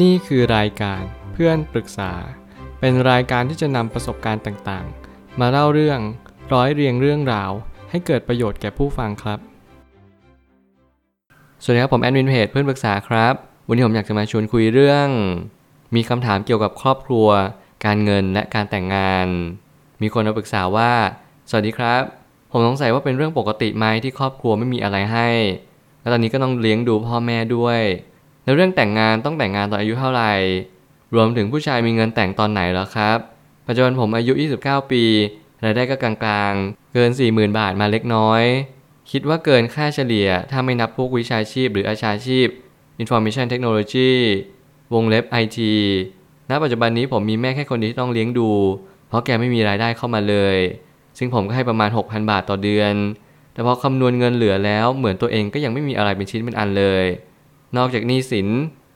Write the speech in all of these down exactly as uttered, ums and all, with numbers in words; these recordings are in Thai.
นี่คือรายการเพื่อนปรึกษาเป็นรายการที่จะนำประสบการณ์ต่างๆมาเล่าเรื่องร้อยเรียงเรื่องราวให้เกิดประโยชน์แก่ผู้ฟังครับสวัสดีครับผมแอดมินเพจเพื่อนปรึกษาครับวันนี้ผมอยากจะมาชวนคุยเรื่องมีคำถามเกี่ยวกับครอบครัวการเงินและการแต่งงานมีคนมาปรึกษาว่าสวัสดีครับผมสงสัยว่าเป็นเรื่องปกติไหมที่ครอบครัวไม่มีอะไรให้และตอนนี้ก็ต้องเลี้ยงดูพ่อแม่ด้วยในเรื่องแต่งงานต้องแต่งงานตอนอายุเท่าไหร่รวมถึงผู้ชายมีเงินแต่งตอนไหนแล้วครับปัจจุบันผมอายุยี่สิบเก้าปีรายได้ก็กลางๆเกิน สี่หมื่น บาทมาเล็กน้อยคิดว่าเกินค่าเฉลี่ยถ้าไม่นับพวกวิชาชีพหรืออาชาชีพ Information Technology วงเล็บ ไอ ที ณ ปัจจุบันนี้ผมมีแม่แค่คนเดียวที่ต้องเลี้ยงดูเพราะแกไม่มีรายได้เข้ามาเลยซึ่งผมก็ให้ประมาณ หกพัน บาทต่อเดือนแต่พอคำนวณเงินเหลือแล้วเหมือนตัวเองก็ยังไม่มีอะไรเป็นชิ้นเป็นอันเลยนอกจากหนี้สิน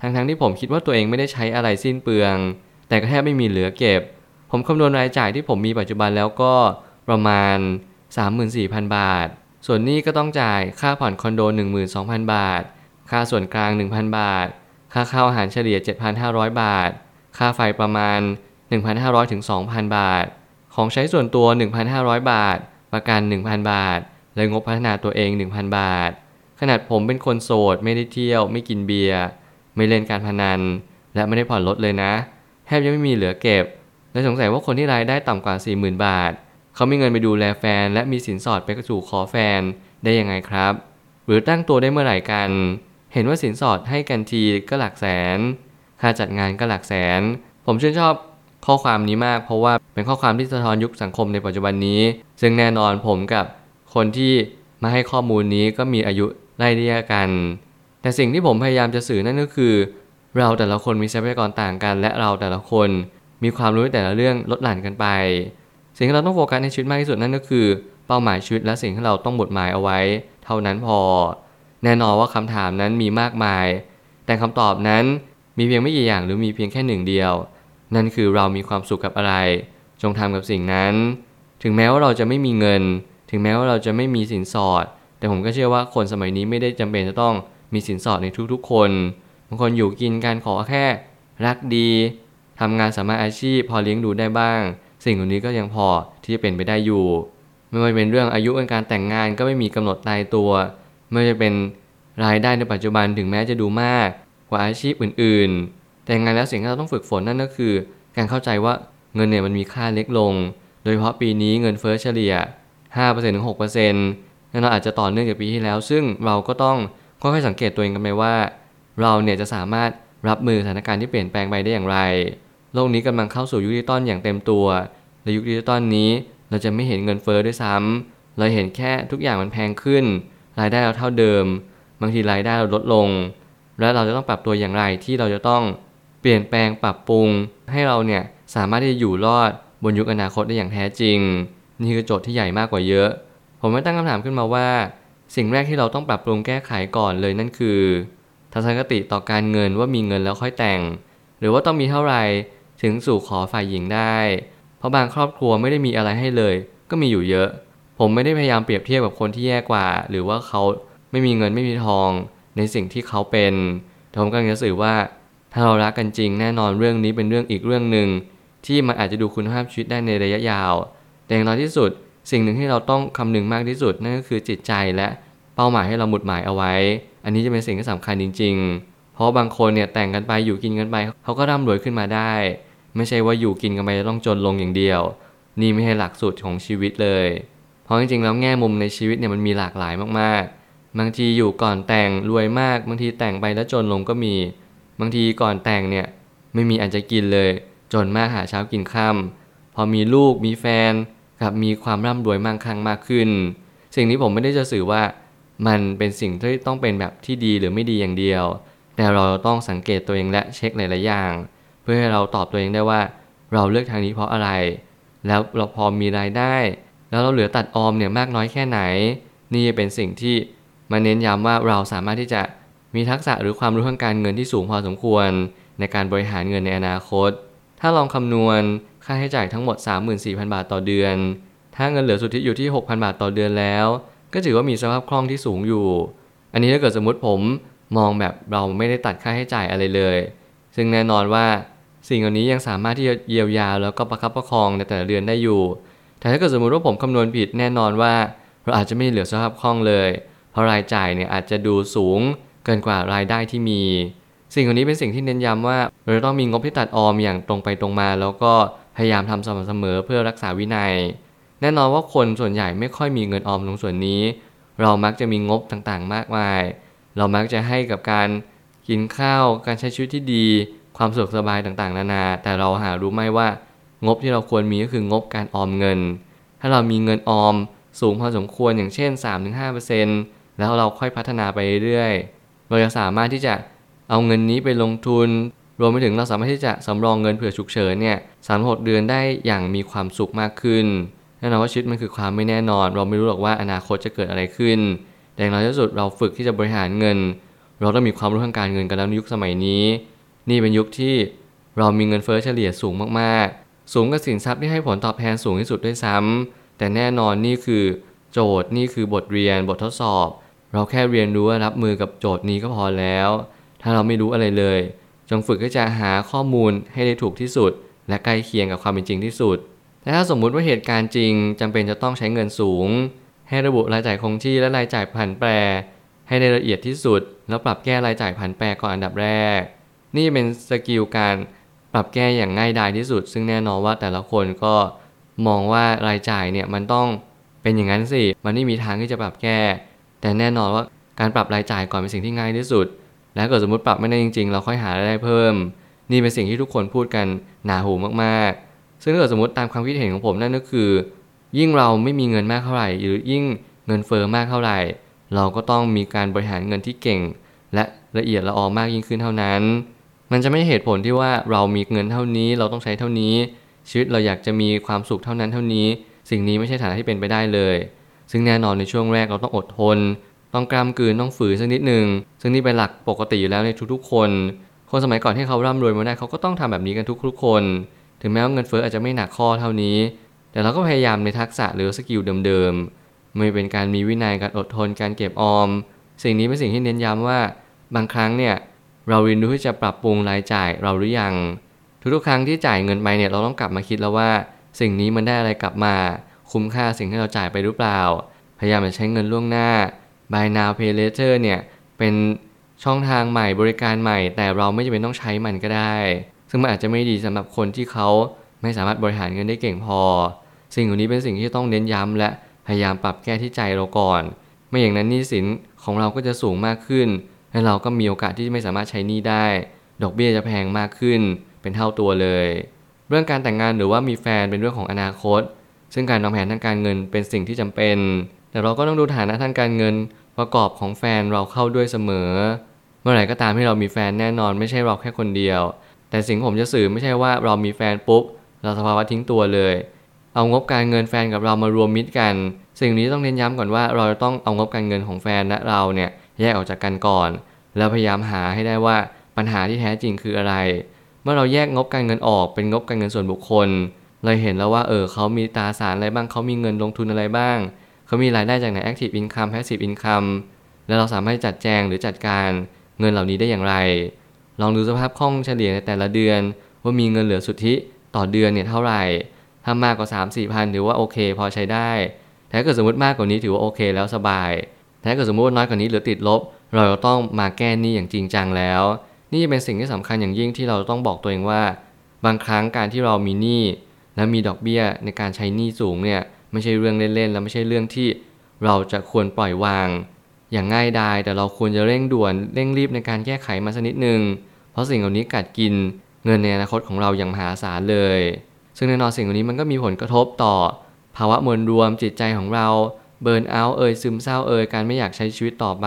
ทั้งๆที่ผมคิดว่าตัวเองไม่ได้ใช้อะไรสิ้นเปลืองแต่ก็แทบไม่มีเหลือเก็บผมคำนวณรายจ่ายที่ผมมีปัจจุบันแล้วก็ประมาณ สามหมื่นสี่พัน บาทส่วนหนี้ก็ต้องจ่ายค่าผ่อนคอนโด หนึ่งหมื่นสองพัน บาทค่าส่วนกลาง หนึ่งพัน บาทค่าข้าวอาหารเฉลี่ย เจ็ดพันห้าร้อย บาทค่าไฟประมาณ หนึ่งพันห้าร้อย ถึง สองพัน บาทของใช้ส่วนตัว หนึ่งพันห้าร้อย บาทประกัน หนึ่งพัน บาทและงบพัฒนาตัวเอง หนึ่งพัน บาทขนาดผมเป็นคนโสดไม่ได้เที่ยวไม่กินเบียร์ไม่เล่นการพนันและไม่ได้ผ่อนรถเลยนะแทบจะไม่มีเหลือเก็บและสงสัยว่าคนที่รายได้ต่ำกว่า สี่หมื่น บาทเขามีเงินไปดูแลแฟนและมีสินสอดไปกระสู่ขอแฟนได้ยังไงครับหรือตั้งตัวได้เมื่อไหร่กันเห็นว่าสินสอดให้กันทีก็หลักแสนค่าจัดงานก็หลักแสนผมชื่นชอบข้อความนี้มากเพราะว่าเป็นข้อความที่สะท้อนยุคสังคมในปัจจุบันนี้ซึ่งแน่นอนผมกับคนที่มาให้ข้อมูลนี้ก็มีอายุไล่เลี่ยกันแต่สิ่งที่ผมพยายามจะสื่อนั่นก็คือเราแต่ละคนมีทรัพยากรต่างกันและเราแต่ละคนมีความรู้แต่ละเรื่องลดหลั่นกันไปสิ่งที่เราต้องโฟกัสในชีวิตมากที่สุดนั่นก็คือเป้าหมายชีวิตและสิ่งที่เราต้องบดหมายเอาไว้เท่านั้นพอแน่นอนว่าคำถามนั้นมีมากมายแต่คำตอบนั้นมีเพียงไม่กี่อย่างหรือมีเพียงแค่หนึ่งเดียวนั่นคือเรามีความสุขกับอะไรจงทำกับสิ่งนั้นถึงแม้ว่าเราจะไม่มีเงินถึงแม้ว่าเราจะไม่มีสินสอดแต่ผมก็เชื่อว่าคนสมัยนี้ไม่ได้จำเป็นจะต้องมีสินสอดในทุกๆคนบางคนอยู่กินการขอแค่รักดีทำงานสามารถอาชีพพอเลี้ยงดูได้บ้างสิ่งเหล่านี้ก็ยังพอที่จะเป็นไปได้อยู่ไม่ว่าจะเป็นเรื่องอายุการแต่งงานก็ไม่มีกำหนดตายตัวไม่ว่าจะเป็นรายได้ในปัจจุบันถึงแม้จะดูมากกว่าอาชีพอื่นๆแต่งานแล้วสิ่งที่เราต้องฝึกฝนนั่นก็คือการเข้าใจว่าเงินเนี่ยมันมีค่าเล็กลงโดยเฉพาะปีนี้เงินเฟ้อเฉลี่ย ห้าเปอร์เซ็นต์ ถึง หกเปอร์เซ็นต์ นั่นอาจจะต่อเนื่องจากปีที่แล้วซึ่งเราก็ต้องค่อยๆสังเกตตัวเองกันไปว่าเราเนี่ยจะสามารถรับมือสถานการณ์ที่เปลี่ยนแปลงไปได้อย่างไรโลกนี้กำลังเข้าสู่ยุคดิจิตอลอย่างเต็มตัวในยุคดิจิตอลนี้เราจะไม่เห็นเงินเฟ้อด้วยซ้ำเราเห็นแค่ทุกอย่างมันแพงขึ้นรายได้เราเท่าเดิมบางทีรายได้เราลดลงและเราจะต้องปรับตัวอย่างไรที่เราจะต้องเปลี่ยนแปลงปรับปรุงให้เราเนี่ยสามารถที่จะอยู่รอดบนยุคอนาคตได้อย่างแท้จริงนี่คือโจทย์ที่ใหญ่มากกว่าเยอะผมไม่ตั้งคำถามขึ้นมาว่าสิ่งแรกที่เราต้องปรับปรุงแก้ไขก่อนเลยนั่นคือทัศนคติต่อการเงินว่ามีเงินแล้วค่อยแต่งหรือว่าต้องมีเท่าไหร่ถึงสู่ขอฝ่ายหญิงได้เพราะบางครอบครัวไม่ได้มีอะไรให้เลยก็มีอยู่เยอะผมไม่ได้พยายามเปรียบเทียบกับคนที่แย่กว่าหรือว่าเขาไม่มีเงินไม่มีทองในสิ่งที่เขาเป็นแต่ผมกำลังจะสื่อว่าถ้าเรารักกันจริงแน่นอนเรื่องนี้เป็นเรื่องอีกเรื่องนึงที่มันอาจจะดูคุณภาพชีวิตได้ในระยะยาวแต่อย่างน้อยที่สุดสิ่งหนึ่งที่เราต้องคำนึงมากที่สุดนั่นก็คือจิตใจและเป้าหมายให้เราหมุดหมายเอาไว้อันนี้จะเป็นสิ่งที่สำคัญจริงๆเพราะบางคนเนี่ยแต่งกันไปอยู่กินกันไปเขาก็ร่ำรวยขึ้นมาได้ไม่ใช่ว่าอยู่กินกันไปจะต้องจนลงอย่างเดียวนี่ไม่ใช่หลักสูตรของชีวิตเลยเพราะจริงๆแล้วแง่มุมในชีวิตเนี่ยมันมีหลากหลายมากๆบางทีอยู่ก่อนแต่งรวยมากบางทีแต่งไปแล้วจนลงก็มีบางทีก่อนแต่งเนี่ยไม่มีอันจะกินเลยจนมากหาเช้ากินค่ำพอมีลูกมีแฟนกับมีความร่ำรวยมั่งคั่งมากขึ้นสิ่งนี้ผมไม่ได้จะสื่อว่ามันเป็นสิ่งที่ต้องเป็นแบบที่ดีหรือไม่ดีอย่างเดียวแต่เราต้องสังเกตตัวเองและเช็คหลายๆอย่างเพื่อให้เราตอบตัวเองได้ว่าเราเลือกทางนี้เพราะอะไรแล้วเราพอมีรายได้แล้วเราเหลือตัดออมเนี่ยมากน้อยแค่ไหนนี่เป็นสิ่งที่มาเน้นย้ำว่าเราสามารถที่จะมีทักษะหรือความรู้ทางการเงินที่สูงพอสมควรในการบริหารเงินในอนาคตถ้าลองคำนวณค่าใช้จ่ายทั้งหมด สามหมื่นสี่พัน บาทต่อเดือนถ้าเงินเหลือสุทธิอยู่ที่ หกพัน บาทต่อเดือนแล้วก็ถือว่ามีสภาพคล่องที่สูงอยู่อันนี้ถ้าเกิดสมมุติผมมองแบบเราไม่ได้ตัดค่าใช้จ่ายอะไรเลย ซึ่งแน่นอนว่าสิ่งเหล่านี้ยังสามารถที่จะเยียวยาแล้วก็ประคับประคองในแต่ละเดือนได้อยู่แต่ถ้าเกิดสมมุติว่าผมคำนวณผิดแน่นอนว่าเราอาจจะไม่เหลือสภาพคล่องเลยเพราะรายจ่ายเนี่ยอาจจะดูสูงเกินกว่ารายได้ที่มีสิ่งเหล่านี้เป็นสิ่งที่เน้นย้ำว่าเราต้องมีงบที่ตัดออมอย่างตรงไปตรงมาแล้วก็พยายามทำสม่ำเสมอเพื่อรักษาวินัยแน่นอนว่าคนส่วนใหญ่ไม่ค่อยมีเงินออมตรงส่วนนี้เรามักจะมีงบต่างๆมากมายเรามักจะให้กับการกินข้าวการใช้ชีวิตที่ดีความสุขสบายต่างๆนานาแต่เราหารู้ไหมว่างบที่เราควรมีก็คืองบการออมเงินถ้าเรามีเงินออมสูงพอสมควรอย่างเช่น สามถึงห้าเปอร์เซ็นต์ แล้วเราค่อยพัฒนาไปเรื่อยๆเราจะสามารถที่จะเอาเงินนี้ไปลงทุนรวมไปถึงเราสามารถที่จะสำรองเงินเผื่อฉุกเฉินเนี่ย สามถึงหก เดือนได้อย่างมีความสุขมากขึ้นแน่นอนว่าชีวิตมันคือความไม่แน่นอนเราไม่รู้หรอกว่าอนาคตจะเกิดอะไรขึ้นแต่อย่างน้อยที่สุดเราฝึกที่จะบริหารเงินเราต้องมีความรู้ทางการเงินกันแล้วในยุคสมัยนี้นี่เป็นยุคที่เรามีเงินเฟ้อเฉลี่ยสูงมากๆสูงกว่าสินทรัพย์ที่ให้ผลตอบแทนสูงที่สุดด้วยซ้ำแต่แน่นอนนี่คือโจทย์นี่คือบทเรียนบททดสอบเราแค่เรียนรู้รับมือกับโจทย์นี้ก็พอแล้วถ้าเราไม่รู้อะไรเลยจงฝึกที่จะหาข้อมูลให้ได้ถูกที่สุดและใกล้เคียงกับความเป็นจริงที่สุดและถ้าสมมุติว่าเหตุการณ์จริงจำเป็นจะต้องใช้เงินสูงให้ระบุรายจ่ายคงที่และรายจ่ายผันแปรให้ได้ละเอียดที่สุดแล้วปรับแก้รายจ่ายผันแปรก่อนอันดับแรกนี่เป็นสกิลการปรับแก้อย่างง่ายดายที่สุดซึ่งแน่นอนว่าแต่ละคนก็มองว่ารายจ่ายเนี่ยมันต้องเป็นอย่างนั้นสิมันไม่มีทางที่จะปรับแก้แต่แน่นอนว่าการปรับรายจ่ายก่อนเป็นสิ่งที่ง่ายที่สุดและเกิดสมมติปรับไม่ได้จริงๆเราค่อยหารายได้เพิ่มนี่เป็นสิ่งที่ทุกคนพูดกันหนาหูมากๆซึ่งถ้าเกิดสมมติตามความคิดเห็นของผมนั่นก็คือยิ่งเราไม่มีเงินมากเท่าไหร่หรือยิ่งเงินเฟ้อมากเท่าไหร่เราก็ต้องมีการบริหารเงินที่เก่งและละเอียดละออมากยิ่งขึ้นเท่านั้นมันจะไม่เหตุผลที่ว่าเรามีเงินเท่านี้เราต้องใช้เท่านี้ชีวิตเราอยากจะมีความสุขเท่านั้นเท่านี้สิ่งนี้ไม่ใช่ฐานะที่เป็นไปได้เลยซึ่งแน่นอนในช่วงแรกเราต้องอดทนต้องกล้ามกลืนต้องฝืนสักนิดหนึ่งซึ่งนี่เป็นหลักปกติอยู่แล้วในทุกๆคนคนสมัยก่อนที่เขาร่ำรวยมาได้เขาก็ต้องทำแบบนี้กันทุกๆคนถึงแม้ว่าเงินเฟ้ออาจจะไม่หนักข้อเท่านี้แต่เราก็พยายามในทักษะหรือสกิลเดิมๆไม่เป็นการมีวินัยการอดทนการเก็บออมสิ่งนี้เป็นสิ่งที่เน้นย้ำว่าบางครั้งเนี่ยเราเรียนรู้ที่จะปรับปรุงรายจ่ายเราหรือยังทุกๆครั้งที่จ่ายเงินไปเนี่ยเราต้องกลับมาคิดแล้วว่าสิ่งนี้มันได้อะไรกลับมาคุ้มค่าสิ่งที่เราจ่ายไปหรือเปล่าพยายามจะใช้เงินล่วงหน้า Buy Now Pay Later เนี่ยเป็นช่องทางใหม่บริการใหม่แต่เราไม่จำเป็นต้องใช้มันก็ได้ซึ่งมันอาจจะไม่ดีสำหรับคนที่เขาไม่สามารถบริหารเงินได้เก่งพอสิ่งเหล่านี้เป็นสิ่งที่ต้องเน้นย้ำและพยายามปรับแก้ที่ใจเราก่อนไม่อย่างนั้นหนี้สินของเราก็จะสูงมากขึ้นและเราก็มีโอกาสที่ไม่สามารถใช้หนี้ได้ดอกเบี้ยจะแพงมากขึ้นเป็นเท่าตัวเลยเรื่องการแต่งงานหรือว่ามีแฟนเป็นเรื่องของอนาคตซึ่งการวางแผนทางการเงินเป็นสิ่งที่จำเป็นแต่เราก็ต้องดูฐานะทางการเงินประกอบของแฟนเราเข้าด้วยเสมอเมื่อไหร่ก็ตามที่เรามีแฟนแน่นอนไม่ใช่เราแค่คนเดียวแต่สิ่งผมจะสื่อไม่ใช่ว่าเรามีแฟนปุ๊บเราสภาวะทิ้งตัวเลยเอางบการเงินแฟนกับเรามารวมมิตรกันสิ่งนี้ต้องเน้นย้ำก่อนว่าเราต้องเอางบการเงินของแฟนและเราเนี่ยแยกออกจากกันก่อนแล้วพยายามหาให้ได้ว่าปัญหาที่แท้จริงคืออะไรเมื่อเราแยกงบการเงินออกเป็นงบการเงินส่วนบุคคลเราเห็นแล้วว่าเออเขามีตราสารอะไรบ้างเขามีเงินลงทุนอะไรบ้างเขามีรายได้จากไหน active income passive income แล้วเราสามารถจัดแจงหรือจัดการเงินเหล่านี้ได้อย่างไรลองดูสภาพคล่องเฉลี่ยในแต่ละเดือนว่ามีเงินเหลือสุทธิต่อเดือนเนี่ยเท่าไหร่ถ้ามากกว่า สามถึงสี่พัน ถือว่าโอเคพอใช้ได้แต่ถ้าเกิดสมมติมากกว่านี้ถือว่าโอเคแล้วสบายแต่ถ้าเกิดสมมติน้อยกว่านี้หรือติดลบเราต้องมาแก้หนี้อย่างจริงจังแล้วนี่เป็นสิ่งที่สำคัญอย่างยิ่งที่เราต้องบอกตัวเองว่าบางครั้งการที่เรามีหนี้และมีดอกเบี้ยในการใช้หนี้สูงเนี่ยไม่ใช่เรื่องเล่นๆและไม่ใช่เรื่องที่เราจะควรปล่อยวางอย่างง่ายดายแต่เราควรจะเร่งด่วนเร่งรีบในการแก้ไขมันสักนิดนึงเพราะสิ่งเหล่านี้กัดกินเงินในอนาคตของเราอย่างมหาศาลเลยซึ่งแน่นอนสิ่งเหล่านี้มันก็มีผลกระทบต่อภาวะมวลรวมจิตใจของเราเบิร์นเอาท์เอ่ยซึมเศร้าเอ่ยการไม่อยากใช้ชีวิตต่อไป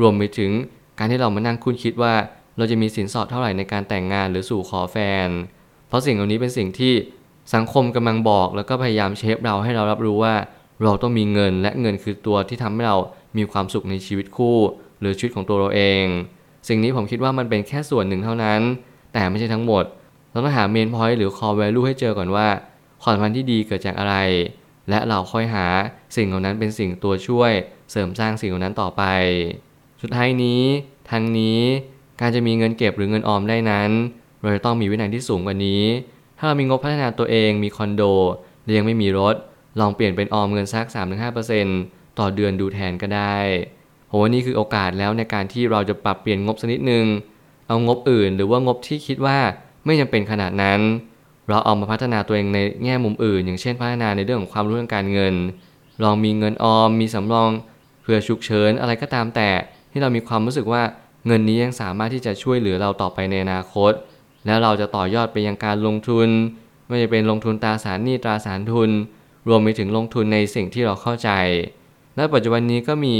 รวมไปถึงการที่เรามานั่งคุ้นคิดว่าเราจะมีสินสอดเท่าไหร่ในการแต่งงานหรือสู่ขอแฟนเพราะสิ่งเหล่านี้เป็นสิ่งที่สังคมกำลังบอกแล้วก็พยายามเชฟเราให้เรารับรู้ว่าเราต้องมีเงินและเงินคือตัวที่ทำให้เรามีความสุขในชีวิตคู่หรือชีวิตของตัวเราเองสิ่งนี้ผมคิดว่ามันเป็นแค่ส่วนหนึ่งเท่านั้นแต่ไม่ใช่ทั้งหมดเราต้องหาเมนพอยต์หรือคอร์แวลูให้เจอก่อนว่าความสัมพันธ์ที่ดีเกิดจากอะไรและเราค่อยหาสิ่งเหล่านั้นเป็นสิ่งตัวช่วยเสริมสร้างสิ่งเหล่านั้นต่อไปสุดท้ายนี้ทั้งนี้ การจะมีเงินเก็บหรือเงินออมได้นั้นเราจะต้องมีวินัยที่สูงกว่านี้ถ้าเรามีงบพัฒนาตัวเองมีคอนโดและยังไม่มีรถลองเปลี่ยนเป็นออมเงินสัก สามถึงห้าเปอร์เซ็นต์ ต่อเดือนดูแทนก็ได้โหนี่คือโอกาสแล้วในการที่เราจะปรับเปลี่ยนงบสักนิดนึงเอางบอื่นหรือว่างบที่คิดว่าไม่จำเป็นขนาดนั้นเราเอามาพัฒนาตัวเองในแง่มุมอื่นอย่างเช่นพัฒนาในเรื่องของความรู้ทางการเงินลองมีเงินออมมีสำรองเพื่อฉุกเฉินอะไรก็ตามแต่ที่เรามีความรู้สึกว่าเงินนี้ยังสามารถที่จะช่วยเหลือเราต่อไปในอนาคตแล้วเราจะต่อยอดไปยังการลงทุนไม่ว่าจะเป็นลงทุนตราสารหนี้ตราสารทุนรวมไปถึงลงทุนในสิ่งที่เราเข้าใจและปัจจุบันนี้ก็มี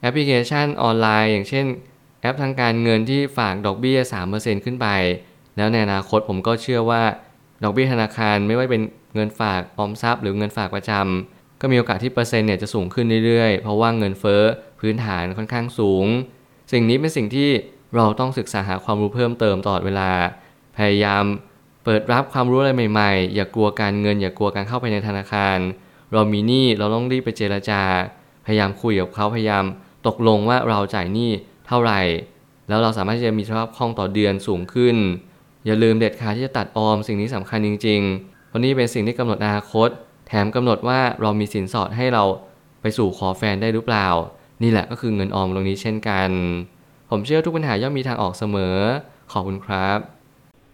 แอปพลิเคชันออนไลน์อย่างเช่นแอปทางการเงินที่ฝากดอกเบี้ย สามเปอร์เซ็นต์ ขึ้นไปแล้วในอนาคตผมก็เชื่อว่าดอกเบี้ยธนาคารไม่ว่าเป็นเงินฝากออมทรัพย์หรือเงินฝากประจำก็มีโอกาสที่เปอร์เซ็นต์เนี่ยจะสูงขึ้นเรื่อยๆเพราะว่าเงินเฟ้อพื้นฐานค่อนข้างสูงสิ่งนี้เป็นสิ่งที่เราต้องศึกษาหาความรู้เพิ่มเติมตลอดเวลาพยายามเปิดรับความรู้อะไรใหม่ๆอย่ากลัวการเงินอย่ากลัวการเข้าไปในธนาคารเรามีหนี้เราต้องรีบไปเจรจาพยายามคุยกับเขาพยายามตกลงว่าเราจ่ายหนี้เท่าไหร่แล้วเราสามารถจะมีสภาพคล่องต่อเดือนสูงขึ้นอย่าลืมเด็ดขาดที่จะตัดออมสิ่งนี้สำคัญจริงๆเพราะนี่เป็นสิ่งที่กำหนดอนาคตแถมกำหนดว่าเรามีสินสอดให้เราไปสู่ขอแฟนได้หรือเปล่านี่แหละก็คือเงินออมตรงนี้เช่นกันผมเชื่อทุกปัญหาย่อมมีทางออกเสมอขอบคุณครับ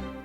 บ